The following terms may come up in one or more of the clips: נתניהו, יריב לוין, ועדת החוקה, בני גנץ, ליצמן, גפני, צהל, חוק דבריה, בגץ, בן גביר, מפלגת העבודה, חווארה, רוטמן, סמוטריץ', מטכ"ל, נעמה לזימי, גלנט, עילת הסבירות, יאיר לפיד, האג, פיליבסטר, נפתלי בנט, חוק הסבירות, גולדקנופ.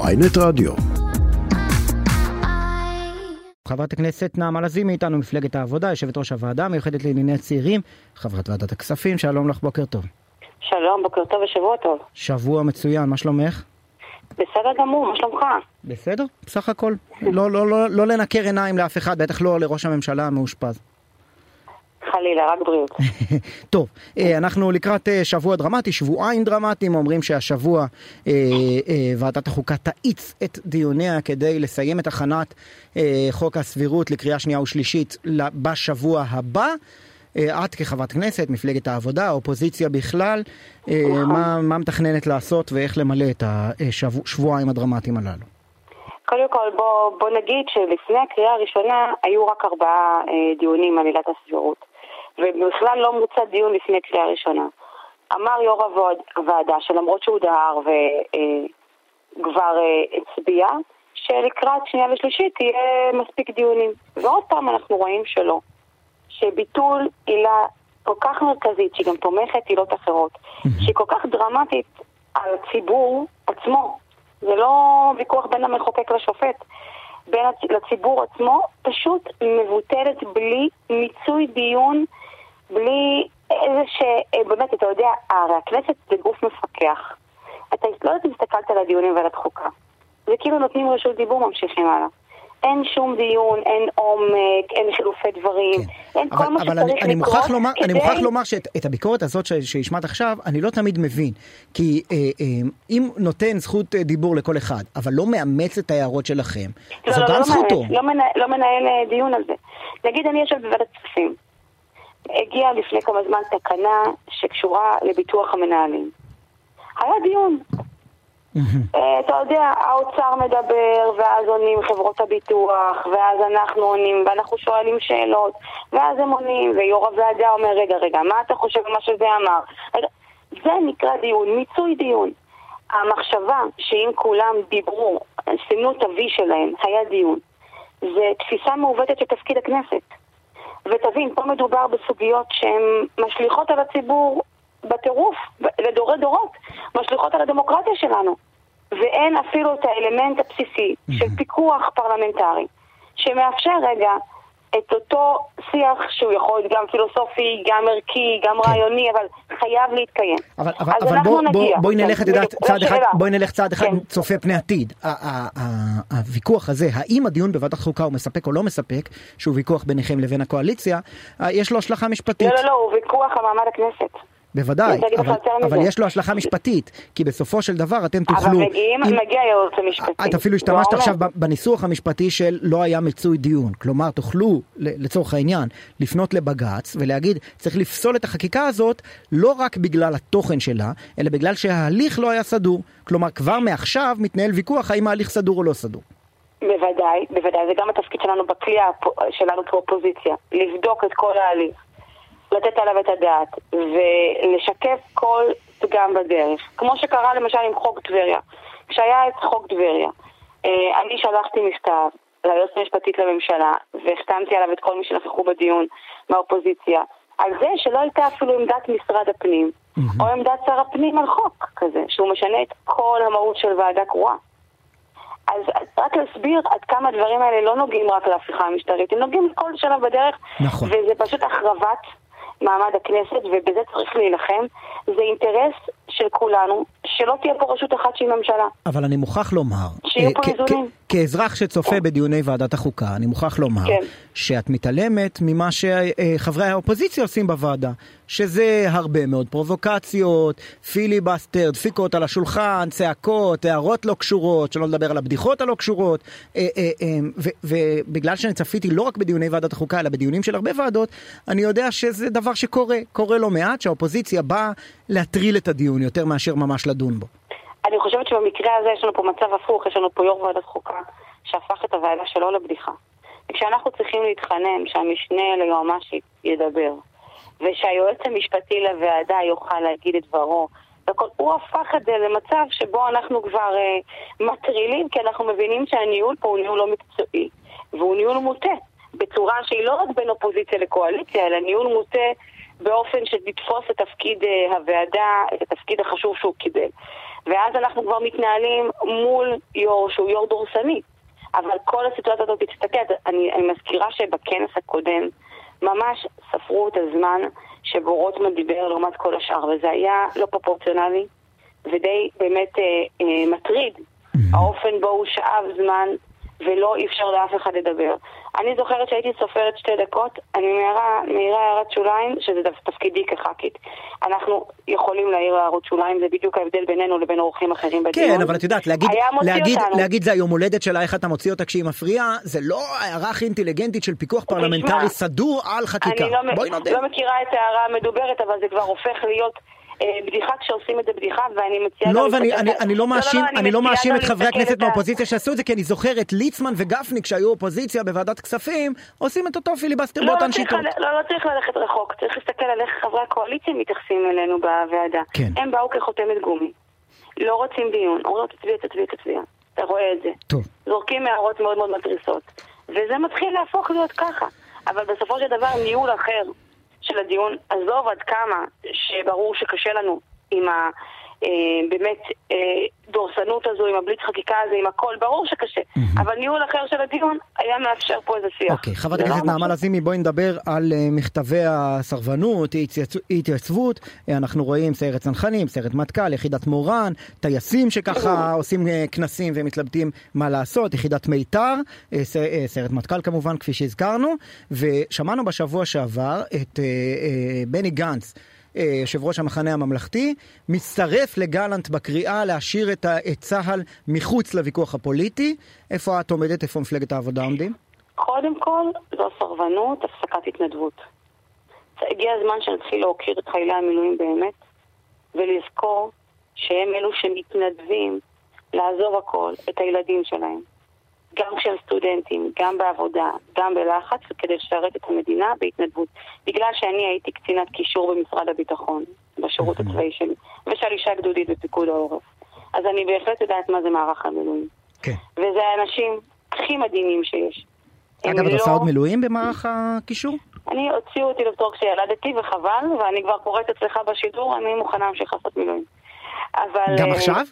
ynet רדיו. חברת הכנסת נעמה לזימי איתנו מפלגת העבודה, יושבת ראש הוועדה מיוחדת לענייני צעירים, חברת ועדת הכספים, שלום לך, בוקר טוב. שלום, בוקר טוב ושבוע טוב. שבוע מצוין, מה שלומך? בסדר גמור, מה שלומך? בסדר, בסך הכל. לא, לא, לא, לא לנקר עיניים לאף אחד, בטח לא לראש הממשלה המאושפז. חלילה, רק בריאות. טוב, אנחנו לקראת שבוע דרמטי, שבועיים דרמטיים, אומרים שהשבוע ועדת החוקה תאיץ את דיוניה כדי לסיים את הכנת חוק הסבירות לקריאה שנייה ושלישית בשבוע הבא. את כחברת כנסת, מפלגת העבודה, האופוזיציה בכלל, מה מתכננת לעשות ואיך למלא את השבועיים הדרמטיים הללו? קודם כל, בוא נגיד שלפני הקריאה הראשונה היו רק 4 דיונים על עילת הסבירות. ובכלל לא מוצא דיון לפני קריאה ראשונה. אמר יו"ר הוועדה שלמרות שהוא דהר וכבר הצביע, שלקראת שנייה ושלישית תהיה מספיק דיונים. ועוד פעם אנחנו רואים שלא. שביטול עילה כל כך מרכזית, שהיא גם תומכת עילות אחרות, שהיא כל כך דרמטית על הציבור עצמו. זה לא ויכוח בין המחוקק לשופט. בין לציבור עצמו, פשוט מבוטלת בלי מיצוי דיון, בלי איזה באמת, אתה יודע, הרי הכנסת זה גוף מפקח. אתה לא יודעת אם הסתכלת על הדיונים ועל התחוקה. זה כאילו נותנים רשות דיבור, ממשיכים הלאה. אין שום דיון, אין עומק, אין חילופי דברים, כן. אין אבל, כל מה שצריך לקרות. אני מוכרח לומר, כדי... אני מוכרח לומר שאת הביקורת הזאת שישמעת עכשיו, אני לא תמיד מבין, כי אם נותן זכות דיבור לכל אחד, אבל לא מאמץ את ההערות שלכם, לא, זו לא, גם לא זכותו. לא מנהל דיון על זה. נגיד, אני יושב בוועדת הכספים. הגיעה לפני כמה זמן תקנה שקשורה לביטוח המנהלים. היה דיון. אתה יודע, האוצר מדבר ואז עונים חברות הביטוח ואז אנחנו עונים ואנחנו שואלים שאלות ואז הם עונים ויו"ר הוועדה אומר רגע, מה אתה חושב על מה שזה אמר? זה נקרא דיון, מיצוי דיון. המחשבה שאם כולם דיברו, סימנו את ה-V שלהם, היה דיון. זה תפיסה מעוותת של תפקיד הכנסת. ותבין, פה מדובר בסוגיות שהן משליכות על הציבור בטירוף, לדורי דורות, משליכות על הדמוקרטיה שלנו. ואין אפילו את האלמנט הבסיסי של פיקוח פרלמנטרי, שמאפשר רגע את אותו שיח שהוא יכול להיות גם פילוסופי, גם ערכי, גם רעיוני, אבל חייב להתקיים. אבל בואי נלך צעד אחד צופה פני עתיד. הוויכוח הזה, האם הדיון בוועדת חוקה הוא מספק או לא מספק, שהוא ויכוח ביניכם לבין הקואליציה, יש לו השלכה משפטית. לא, הוא ויכוח על מעמד הכנסת. בוודאי, אבל יש לו השלכה משפטית, כי בסופו של דבר אתם תוכלו... אבל מגיע יורץ המשפטי. את אפילו השתמשת עכשיו בניסוח המשפטי של לא היה מצוי דיון. כלומר, תוכלו, לצורך העניין, לפנות לבגץ ולהגיד, צריך לפסול את החקיקה הזאת לא רק בגלל התוכן שלה, אלא בגלל שההליך לא היה סדור. כלומר, כבר מעכשיו מתנהל ויכוח האם ההליך סדור או לא סדור. בוודאי, זה גם התפקיד שלנו בכלייה, שלנו כאופוזיציה, לבדוק את כל ההליך. לתת עליו את הדעת, ולשקף כל פגם בדרך. כמו שקרה למשל עם חוק דבריה. כשהיה את חוק דבריה, אני שלחתי מכתב ליועצת המשפטית לממשלה, והחתמתי עליו את כל מי שנכחו בדיון מהאופוזיציה, על זה שלא הייתה אפילו עמדת משרד הפנים, או עמדת שר הפנים על חוק כזה, שהוא משנה את כל המהות של ועדה קרואה. אז רק להסביר עד כמה הדברים האלה לא נוגעים רק להפיכה המשטרית, הם נוגעים לכל שלב בדרך, נכון. וזה פשוט החרבת מעמד הכנסת, ובזה צריך להילחם. זה אינטרס של כולנו, שלא תהיה פה רשות אחת שהיא ממשלה. אבל אני מוכרח לומר, כאזרח שצופה בדיוני ועדת החוקה, אני מוכרח לומר, שאת מתעלמת ממה שחברי האופוזיציה עושים בוועדה, שזה הרבה מאוד פרובוקציות, פיליבסטר, דפיקות על השולחן, צעקות, הערות לא קשורות, שלא לדבר על הבדיחות הלא קשורות, ובגלל שנצפיתי לא רק בדיוני ועדת החוקה, אלא בדיונים של הרבה ועדות, אני יודע שזה דבר שקורה, קורה לא מעט, שהאופוזיציה באה להטריל את הדיון יותר מאשר ממש לדון בו. אני חושבת שבמקרה הזה יש לנו פה מצב הפוך, יש לנו פה יו"ר ועדת חוקה שהפך את הוועדה שלו לבדיחה. כשאנחנו צריכים להתחנן שהמשנה ליועמ"שית ידבר, ושהיועץ המשפטי לוועדה יוכל להגיד את דברו, הוא הפך את זה למצב שבו אנחנו כבר מטרילים, כי אנחנו מבינים שהניהול פה הוא ניהול לא מקצועי, והוא ניהול מוטה, בצורה שהיא לא רק בין אופוזיציה לקואליציה, אלא ניהול מוטה באופן שתתפוס את תפקיד הוועדה, את התפקיד החשוב שהוא קיבל. ואז אנחנו כבר מתנהלים מול יור שהוא יור דורסני. אבל כל הסיטואציה הזאת תסתכלת, אני מזכירה שבכנס הקודם ממש ספרו את הזמן שבו רוטמן דיבר לעומת כל השאר, וזה היה לא פרופורציונלי ודי באמת מטריד. האופן בו הוא שאב זמן ולא אפשר לאף אחד לדבר. אני זוכרת שהייתי סופרת 2 דקות, אני מהירה הערת שוליים, שזה תפקידי כחקית. אנחנו יכולים להעיר הערות שוליים, זה בדיוק ההבדל בינינו לבין אורחים אחרים בדיון. כן, אבל את יודעת, להגיד זה היום הולדת שלה, איך אתה מוציא אותה כשהיא מפריעה, זה לא הערה הכי אינטליגנטית של פיקוח פרלמנטרי סדור על חקיקה. אני לא מכירה את ההערה המדוברת, אבל זה כבר הופך להיות... בדיחה, כשעושים את זה בדיחה, ואני מציעה... לא, ואני לא מאשים את חברי הכנסת מהאופוזיציה שעשו את זה, כי אני זוכרת ליצמן וגפני, כשהיו אופוזיציה בוועדת כספים, עושים את אותו פיליבסטר באותן שיטות. לא צריך ללכת רחוק, צריך להסתכל על איך חברי הקואליציה מתייחסים אלינו בוועדה. הם באו כחותמת גומי. לא רוצים דיון, אומרים תצביע. אתה רואה את זה. זורקים הערות מאוד מאוד מתריסות. וזה מתחיל להפוך להיות ככה. אבל בסופו של דבר ניהול אחר של הדיון, עזוב עד כמה שברור שקשה לנו עם באמת דורסנות הזו, עם הבליץ חקיקה הזה, עם הכל, ברור שקשה. אבל ניהול אחר של הדיון היה מאפשר פה איזה שיח. אוקיי, חברת הכנסת נעמה לזימי, בואי נדבר על מכתבי הסרבנות, התייצבות. אנחנו רואים סיירת צנחנים, סיירת מטכ"ל, יחידת מורן, טייסים שככה עושים כנסים ומתלבטים מה לעשות, יחידת מיתר, סיירת מטכ"ל כמובן, כפי שהזכרנו, ושמענו בשבוע שעבר את בני גנץ, יושב ראש המחנה הממלכתי, מצטרף לגלנט בקריאה להשאיר את צהל מחוץ לוויכוח הפוליטי. איפה את עומדת? איפה מפלגת העבודה עומדים? קודם כל, זו סרבנות, הפסקת התנדבות. הגיע הזמן שנתחיל להוקיר את חיילי המילואים באמת, ולזכור שהם אלו שמתנדבים לעזוב הכל, את הילדים שלהם. גם כשהם סטודנטים, גם בעבודה, גם בלחץ, כדי לשרת את המדינה בהתנדבות. בגלל שאני הייתי קצינת קישור במשרד הביטחון, בשירות הצבאי שלי, ושלישה גדודית בפיקוד העורף. אז אני בהחלט יודעת מה זה מערך המילואים. כן. וזה האנשים הכי מדהימים שיש. אגב, את עושה עוד מילואים במערך הקישור? אני הוציאו אותי לפתור כשילדתי, וחבל, ואני כבר קוראת אצלך בשידור, אני מוכנה להמשיך לעשות מילואים. אבל... גם עכשיו?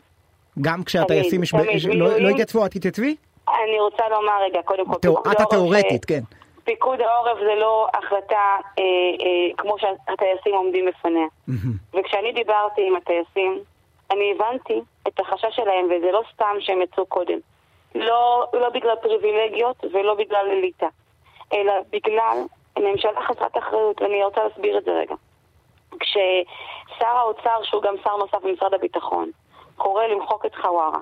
גם כשהטייסים לא התייצבו, את התייצבי? אני רוצה לומר רגע, קודם כל... את התיאורטית, כן. פיקוד העורף זה לא החלטה כמו שהטייסים עומדים בפניה. וכשאני דיברתי עם הטייסים, אני הבנתי את החשש שלהם, וזה לא סתם שהם יצאו קודם. לא בגלל פריבילגיות ולא בגלל אליטה, אלא בגלל ממשלה חסרת אחריות, ואני רוצה להסביר את זה רגע. כששר האוצר, שהוא גם שר נוסף במשרד הביטחון, קורא למחוק את חווארה,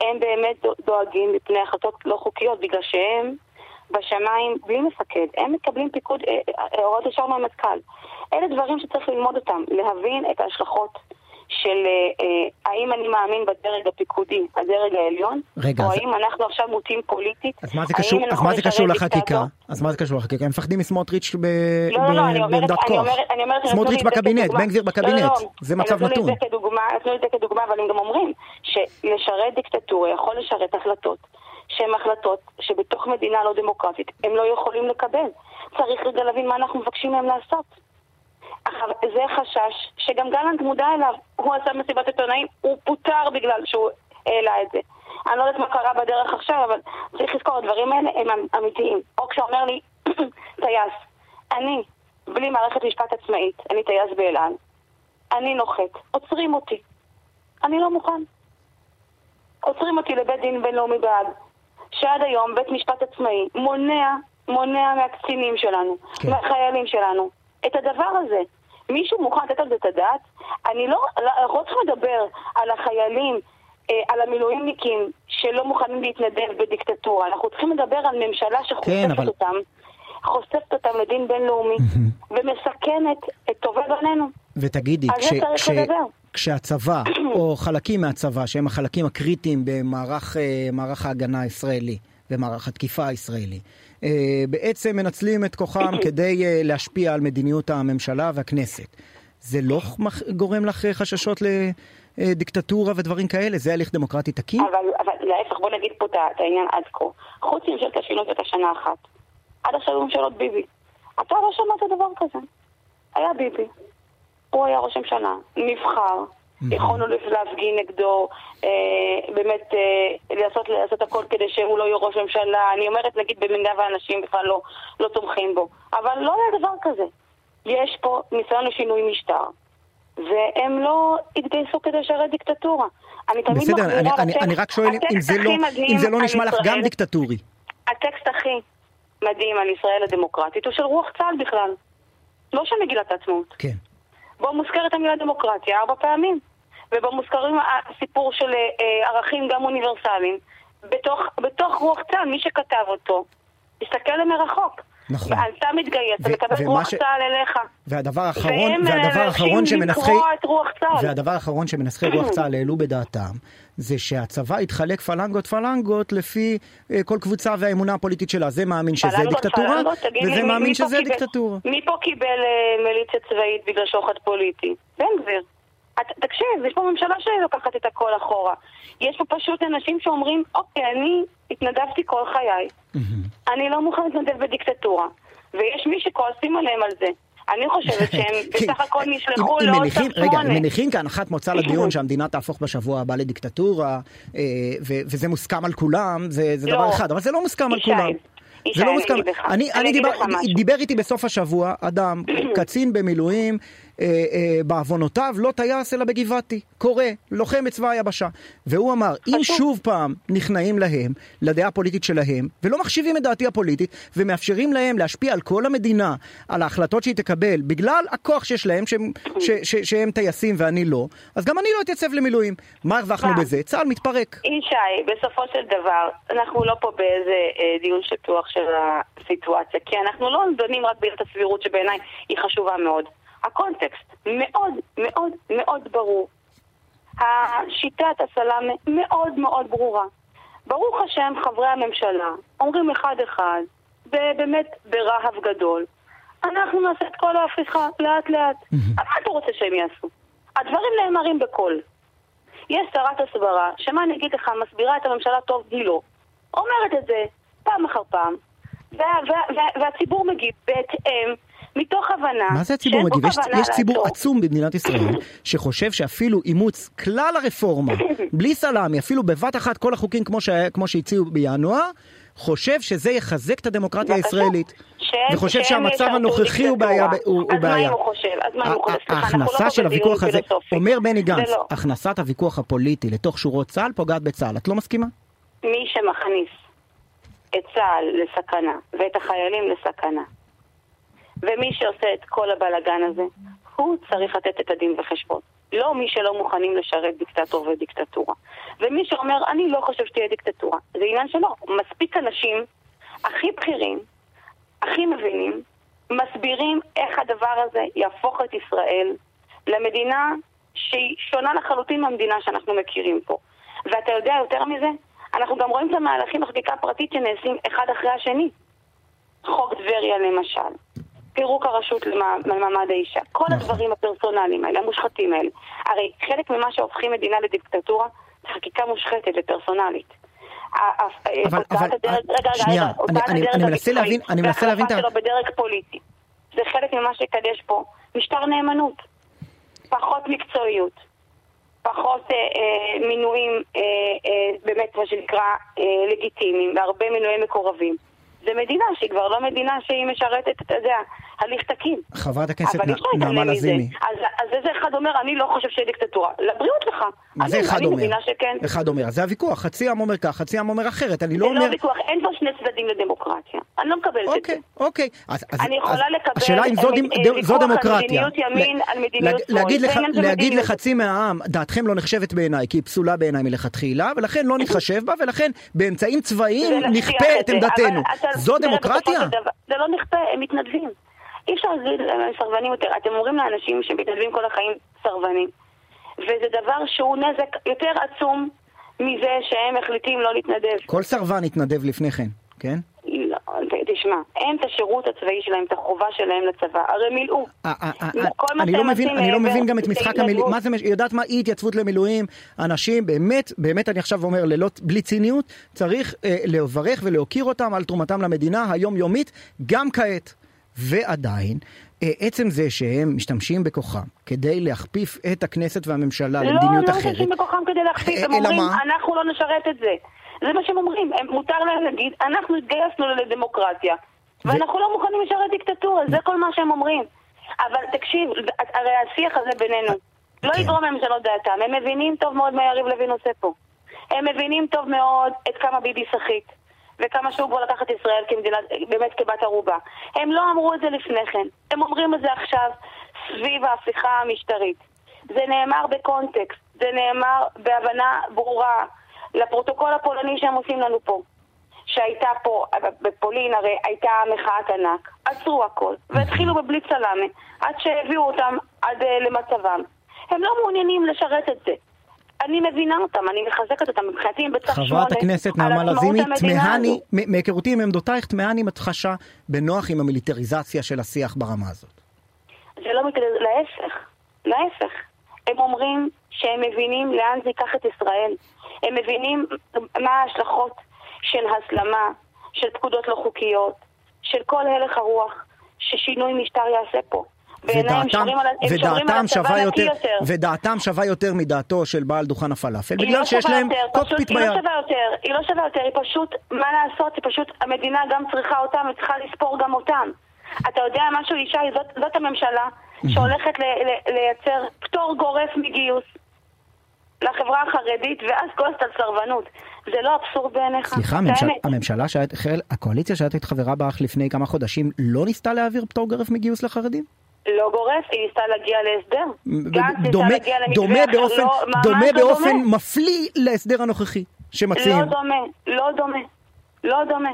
הם באמת דואגים מפני החלטות לא חוקיות, בגלל שהם בשמיים בלי מפקד, הם מקבלים פיקוד הוראות ישר מהמטכ"ל. אלה דברים שצריך ללמוד אותם, להבין את ההשלכות של האם אני מאמין בדרג הפיקודי, הדרג העליון, או האם אנחנו עכשיו מוטים פוליטית. אז מה זה קשור לחקיקה? הם מפחדים מסמוטריץ' סמוטריץ' בקבינט, בן גביר בקבינט, זה מצב נתון. הם נתנו את זה כדוגמה, אבל הם גם אומרים שלשרת דיקטטורה יכול לשרת החלטות שהן החלטות שבתוך מדינה לא דמוקרטית הם לא יכולים לקבל. צריך רגע להבין מה אנחנו מבקשים מהם לעשות. זה חשש שגם גלנט מודע אליו. הוא עשה מסיבת עיתונאים, הוא פוטר בגלל שהוא העלה את זה. אני לא יודעת מה קרה בדרך עכשיו, אבל צריך לזכור, הדברים האלה הם אמיתיים. או כשאומר לי טייס, אני בלי מערכת משפט עצמאית, אני טייס באלעד, אני נוחת, עוצרים אותי, אני לא מוכן. עוצרים אותי לבית דין בינלאומי בהאג, שעד היום בית משפט עצמאי מונע מהקצינים שלנו, מהחיילים שלנו את הדבר הזה. מישהו מוכן לתת על זה את הדעת? אני לא צריך לדבר על החיילים, על המילואימניקים שלא מוכנים להתנדב בדיקטטורה. אנחנו צריכים לדבר על ממשלה שחושפת אותם לדין בינלאומי ומסכנת את טובי בנינו. ותגידי, כשהצבא או חלקים מהצבא, שהם החלקים הקריטיים במערך ההגנה הישראלי ומערך התקיפה הישראלי, בעצם מנצלים את כוחם כדי להשפיע על מדיניות הממשלה והכנסת, זה לא גורם לך חששות לדיקטטורה ודברים כאלה? זה הליך דמוקרטי תקין? אבל להפך, בוא נגיד פה את העניין עד כה. חוץ ממשלת השינוי את השנה אחת, עד עכשיו ממשלות ביבי. אתה לא שמעת דבר כזה. היה ביבי. הוא היה ראש הממשלה, נבחר, יכולנו להפגין נגדו, באמת לעשות הכל כדי שהוא לא יהיה ראש הממשלה. אני אומרת, נגיד, במידה והאנשים בכלל לא תומכים בו. אבל לא היה דבר כזה. יש פה ניסיון לשינוי משטר. והם לא התגייסו כדי לשרת דיקטטורה. בסדר, אני רק שואל אם זה לא נשמע לך גם דיקטטורי. הטקסט הכי מדהים על ישראל הדמוקרטית הוא של רוח צהל בכלל. לא של מגילת העצמאות. כן. בו מוזכרת המילה דמוקרטיה 4 פעמים, ובו מוזכרים הסיפור של ערכים גם אוניברסליים. בתוך רוח צהל, מי שכתב אותו, תסתכל למרחוק. נכון. ועל אתה מתגייס, אתה מקבל רוח צהל אליך. והדבר האחרון שמנסחי רוח צהל העלו בדעתם, זה שהצבא התחלק פלנגות לפי כל קבוצה והאמונה הפוליטית שלה. זה מאמין שזה דיקטטורה, וזה מאמין שזה דיקטטורה. מי פה קיבל מיליציה צבאית בגלל שוחד פוליטי? בן גביר. תקשיב, יש פה ממשלה שלוקחת את הכל אחורה. יש פה פשוט אנשים שאומרים, אוקיי, אני התנדבתי כל חיי. אני לא מוכן להתנדב בדיקטטורה. ויש מי שכועסים עליהם על זה. אני חושבת שהם בסך הכל נשלחו לעוד תחתונת. רגע, מניחים כאן אחת מוצא לדיון שהמדינה תהפוך בשבוע הבא לדיקטטורה, וזה מוסכם על כולם, זה דבר אחד, אבל זה לא מוסכם על כולם. זה לא מוסכם. אני דיבר איתי בסוף השבוע, אדם, קצין במילואים, בעוונותיו לא טייס אלא בגבעתי, קורא, לוחם צבא היבשה, והוא אמר, אם שוב פעם נכנעים להם, לדעה הפוליטית שלהם, ולא מחשיבים את דעתי הפוליטית, ומאפשרים להם להשפיע על כל המדינה, על ההחלטות שהיא תקבל, בגלל הכוח שיש להם, שהם טייסים ואני לא, אז גם אני לא אתייצב למילואים. מה הרווחנו בזה? צהל מתפרק. אישי, בסופו של דבר, אנחנו לא פה באיזה דיון שטוח של הסיטואציה, כי אנחנו לא דנים רק בעילת הסבירות, שבעיניי היא חשובה מאוד. הקונטקסט מאוד מאוד מאוד ברור. השיטת הסלאמה מאוד מאוד ברורה. ברוך השם, חברי הממשלה אומרים אחד אחד, באמת ברהב גדול, אנחנו נעשה את כל ההפיכה לאט לאט. אבל מה אתה רוצה שהם יעשו? הדברים נאמרים בקול. יש שרת הסברה, שמה אני אגיד לך, מסבירה את הממשלה טוב גילו. אומרת את זה פעם אחר פעם, והציבור מגיב בהתאם, מתוך הבנה. מה זה הציבור מגיב? יש ציבור עצום במדינת ישראל שחושב שאפילו אימוץ כלל הרפורמה, בלי סלאמי, אפילו בבת אחת כל החוקים כמו שהציעו בינואר, חושב שזה יחזק את הדמוקרטיה הישראלית, וחושב שהמצב הנוכחי הוא בעיה. אז מה הוא חושב? ההכנסה של הוויכוח הזה, אומר בני גנץ, הכנסת הוויכוח הפוליטי לתוך שורות צהל פוגעת בצהל. את לא מסכימה? מי שמכניס את צהל לסכנה ואת החיילים לסכנה, ומי שעושה את כל הבלגן הזה, הוא צריך לתת את הדין וחשבון. לא מי שלא מוכנים לשרת דיקטטור ודיקטטורה. ומי שאומר, אני לא חושב שתהיה דיקטטורה. זה עניין שלא. מספיק אנשים, הכי בכירים, הכי מבינים, מסבירים איך הדבר הזה יהפוך את ישראל למדינה שהיא שונה לחלוטין מהמדינה שאנחנו מכירים פה. ואתה יודע יותר מזה? אנחנו גם רואים את המהלכים בחקיקה פרטית שנעשים אחד אחרי השני. חוק דבריה למשל. פירוק הרשות למעמד האישה. כל הדברים הפרסונליים האלה, המושחתים האלה. הרי חלק ממה שהופכים מדינה לדיקטטורה, זה חקיקה מושחתת ופרסונלית. אני מנסה להבין והחלפה שלו בדרג פוליטי. זה חלק ממה שקדש פה. משטר נאמנות. פחות מקצועיות. פחות מינויים באמת מה שנקרא לגיטימיים, והרבה מינויים מקורבים. זה מדינה שהיא כבר לא מדינה שהיא משרתת, אתה יודע, הליך תקין. חברת הכנסת נעמה לזימי. אז איזה אחד אומר, אני לא חושב שיהיה דיקטטורה. לבריאות לך. זה אחד אומר. אחד אומר, זה הוויכוח. חצי עם אומר כך, חצי עם אומר אחרת. זה לא הוויכוח, אין פה שני צדדים לדמוקרטיה. אני לא מקבלת את זה. אוקיי. אני יכולה לקבל... השאלה אם זו דמוקרטיה. מדיניות ימין על מדיניות שמאל. להגיד לחצי מהעם, דעתכם לא נחשבת בעיניי, כי היא פסולה בעיניי מלכתחילה, ולכן לא נתחשב בה, ולכן באמצעים צבאיים נכפה את עמדתנו. זו דמוקרטיה? זה לא נכפה, הם מתנדבים. אי אפשר להגיד להם סרבנים יותר. אתם אומרים לאנשים שמתנדבים כל החיים סרבנים. וזה דבר שהוא נזק יותר עצום מזה שהם החליטים לא להתנדב. כל סרבן התנדב לפני כן, כן? לא, תשמע, אין את השירות הצבאי שלהם, את החובה שלהם לצבא. הרי מילאו. אני לא מבין גם את משחק המילואים. יודעת מה? אי התייצבות למילואים. אנשים, באמת, באמת אני עכשיו אומר, בלי ציניות, צריך לברך ולהוקיר אותם על תרומתם למדינה היום יומית, גם כעת. ועדיין, עצם זה שהם משתמשים בכוחם כדי להכפיף את הכנסת והממשלה למדיניות אחרת. לא משתמשים בכוחם כדי להכפיף, הם אומרים, אנחנו לא נשרת את זה. זה מה שהם אומרים, מותר להם להגיד, אנחנו התגייסנו לדמוקרטיה, ואנחנו לא מוכנים לשרת דיקטטורה, זה כל מה שהם אומרים. אבל תקשיב, הרי השיח הזה בינינו, לא יגרום ממשלות דעתם, הם מבינים טוב מאוד מה יריב לוין עושה פה. הם מבינים טוב מאוד את כמה ביבי שחית, וכמה שהוא בוא לקחת ישראל כמדינה, באמת כבת ערובה. הם לא אמרו את זה לפני כן, הם אומרים את זה עכשיו סביב ההפיכה המשטרית. זה נאמר בקונטקסט, זה נאמר בהבנה ברורה לפרוטוקול הפולני שהם עושים לנו פה. שהייתה פה, בפולין הרי הייתה מחאת ענק, עצרו הכל, והתחילו בבליץ סלאמה, עד שהביאו אותם עד למצבם. הם לא מעוניינים לשרת את זה. אני מבינה אותם, אני מחזקת אותם, מבחינתי בצח 8. חברת הכנסת נעמה לזימי, מהיכרותי עם עמדותייך, תמהני מתחשה בנוח עם המיליטריזציה של השיח ברמה הזאת. זה לא מתחיל, להפך. הם אומרים שהם מבינים לאן זה ייקח את ישראל. הם מבינים מה ההשלכות של הסלמה, של פקודות לא חוקיות, של כל הלך הרוח ששינוי משטר יעשה פה. ודעתם שווה יותר מדעתו של בעל דוכן הפלאפל, בגלל שיש להם קוקפיט ביד. היא לא שווה יותר, היא פשוט, מה לעשות, היא פשוט, המדינה גם צריכה אותם, צריכה לספור גם אותם. אתה יודע משהו, אישה, זאת הממשלה שהולכת לייצר פטור גורף מגיוס לחברה החרדית, ואז כוסת על סרבנות. זה לא אבסורד בעיניך. סליחה, הממשלה הקואליציה שהיית חברה באך לפני כמה חודשים לא ניסתה להעביר פטור גורף מגיוס לחרדים? לא גורף, היא ניסתה להגיע להסדר. דומה באופן מפליא להסדר הנוכחי שמציעים. לא דומה.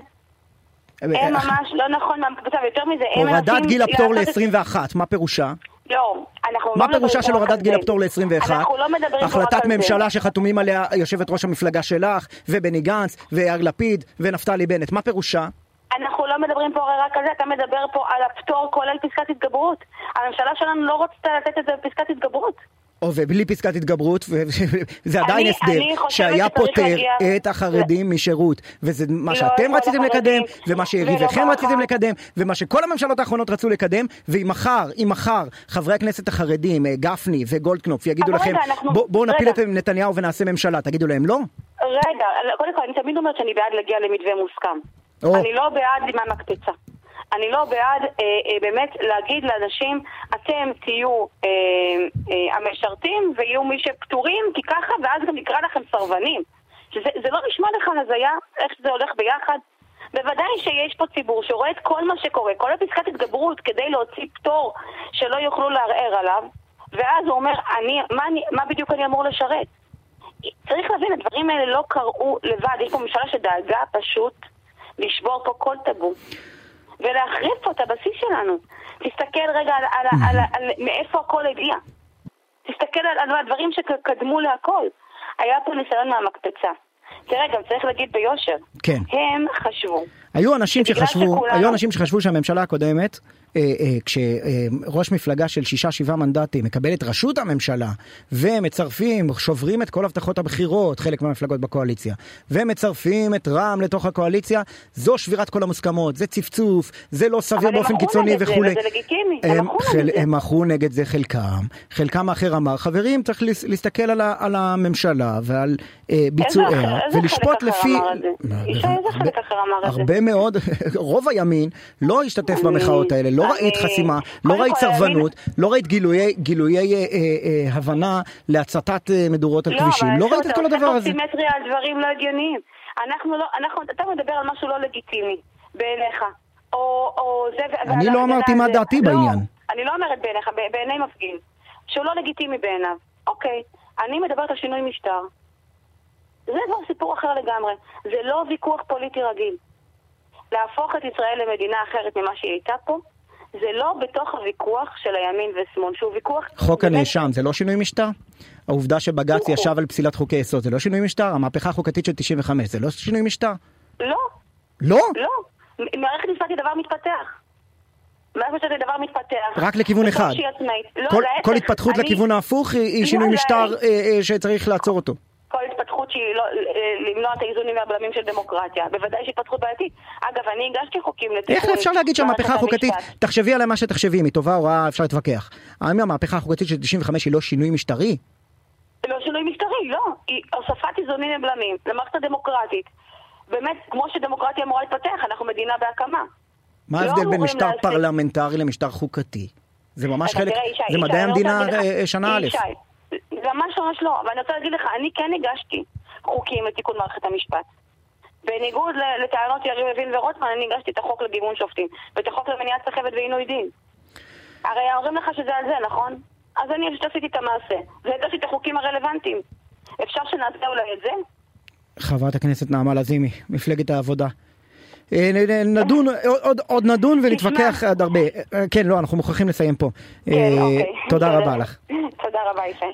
הם ממש לא נכון, יותר מזה. הורדת גיל הפטור ל-21, מה פירושה? לא, מה פירושה של הורדת גיל הפטור ל-21? החלטת ממשלה שחתומים עליה יושבת ראש המפלגה שלך, ובני גנץ, ויאיר לפיד, ונפתלי בנט. מה פירושה? אנחנו לא מדברים פה רק על זה, אתה מדבר פה על הפטור כולל פסקת התגברות. הממשלה שלנו לא רוצה לתת את זה בפסקת התגברות. ובלי פסקת התגברות, זה עדיין הסדר שהיה פותר את החרדים משירות. וזה מה שאתם רציתם לקדם, ומה שיריביכם רציתם לקדם, ומה שכל הממשלות האחרונות רצו לקדם, ואם מחר חברי הכנסת החרדים, גפני וגולדקנופ, יגידו לכם, בואו נפיל את נתניהו ונעשה ממשלה, תגידו להם לא? רגע, קודם כל, אני תמיד אומרת שאני בעד להגיע למתווה מוסכם. אני לא בעד מה מקפצה. אני לא בעד באמת להגיד לאנשים, אתם תהיו המשרתים ויהיו מי שפטורים, כי ככה, ואז גם נקרא לכם סרבנים. זה לא נשמע לך נזיה, איך זה הולך ביחד? בוודאי שיש פה ציבור שרואה את כל מה שקורה, כל הפסקת התגברות כדי להוציא פטור שלא יוכלו לערער עליו, ואז הוא אומר, מה בדיוק אני אמור לשרת? צריך להבין, הדברים האלה לא קראו לבד, יש פה ממשלה שדאגה פשוט לשבור פה כל טבו. ולהחריף פה את הבסיס שלנו. תסתכל רגע על מאיפה הכל הגיע. תסתכל על הדברים שקדמו להכל. היה פה ניסיון מהמקפצה. תראה, גם צריך להגיד ביושר. כן. הם חשבו. היו אנשים שחשבו שהממשלה הקודמת, כשראש מפלגה של 6-7 מנדטים מקבלת רשות הממשלה, ומצרפים, שוברים את כל הבטחות הבחירות, חלק מהמפלגות בקואליציה, ומצרפים את רם לתוך הקואליציה, זו שבירת כל המוסכמות, זה צפצוף, זה לא סביר באופן קיצוני וכו'. הם אחרו נגד זה חלקם. חלקם האחר אמר, חברים, צריך להסתכל על הממשלה ועל ביצועיה, ולשפוט לפי... הרבה מאוד, רוב הימין לא השתתף במחאות האלה, לא ראית חסימה, לא ראית סרבנות, לא ראית גילויי הבנה להצתת מדורות על כבישים, לא ראית את כל הדבר הזה. לא, אבל סימטריה על דברים לא הגיוניים. אתה מדבר על משהו לא לגיטימי בעיניך. אני לא אמרתי מה דעתי בעניין. אני לא אומרת בעיניך, בעיני מפגין, שהוא לא לגיטימי בעיניו. אוקיי, אני מדברת על שינוי משטר. זה כבר סיפור אחר לגמרי. זה לא ויכוח פוליטי רגיל. להפוך את ישראל למדינה אחרת ממה שהיא הייתה פה, זה לא בתוך הוויכוח של הימין ושמאל, שהוא ויכוח... חוק הנאשם, זה לא שינוי משטר? העובדה שבג"ץ ישב על פסילת חוקי יסוד, זה לא שינוי משטר? המהפכה החוקתית של 95, זה לא שינוי משטר? לא. לא? לא. מערכת משפט היא דבר מתפתח. מערכת משפט היא דבר מתפתח. רק לכיוון אחד. כל התפתחות לכיוון ההפוך היא שינוי משטר שצריך לעצור אותו. כל התפתחות שהיא לא, למנוע את האיזונים והבלמים של דמוקרטיה. בוודאי שהתפתחות בעייתית. אגב, אני הגשתי חוקים לתיקון... איך אפשר להגיד שהמהפכה החוקתית, תחשבי עליה מה שתחשבי, אם היא טובה או רעה, אפשר להתווכח. האם המהפכה החוקתית של 95 היא לא שינוי משטרי? לא שינוי משטרי, לא. היא הוספת איזונים ובלמים למערכת הדמוקרטית. באמת, כמו שדמוקרטיה אמורה להתפתח, אנחנו מדינה בהקמה. מה ההבדל בין משטר פרלמנטרי למשטר חוקתי? זה ממש חלק, זה מדעי המדינה שנה א'. זה ממש לא, אבל אני רוצה להגיד לך, אני כן הגשתי חוקים לתיקון מערכת המשפט. בניגוד לטענות יריב לוין ורוטמן, אני הגשתי את החוק לגיוון שופטים, ואת החוק למניעת סחבת ועינוי דין. הרי אומרים לך שזה על זה, נכון? אז אני עשיתי את המעשה, והגשתי את החוקים הרלוונטיים. אפשר שנעשה אולי את זה? חברת הכנסת נעמה לזימי, מפלגת העבודה. נדון, עוד נדון ולהתווכח עד הרבה. כן, לא, אנחנו מוכרחים לסיים פה. תודה רבה לך. תודה רבה, יפה.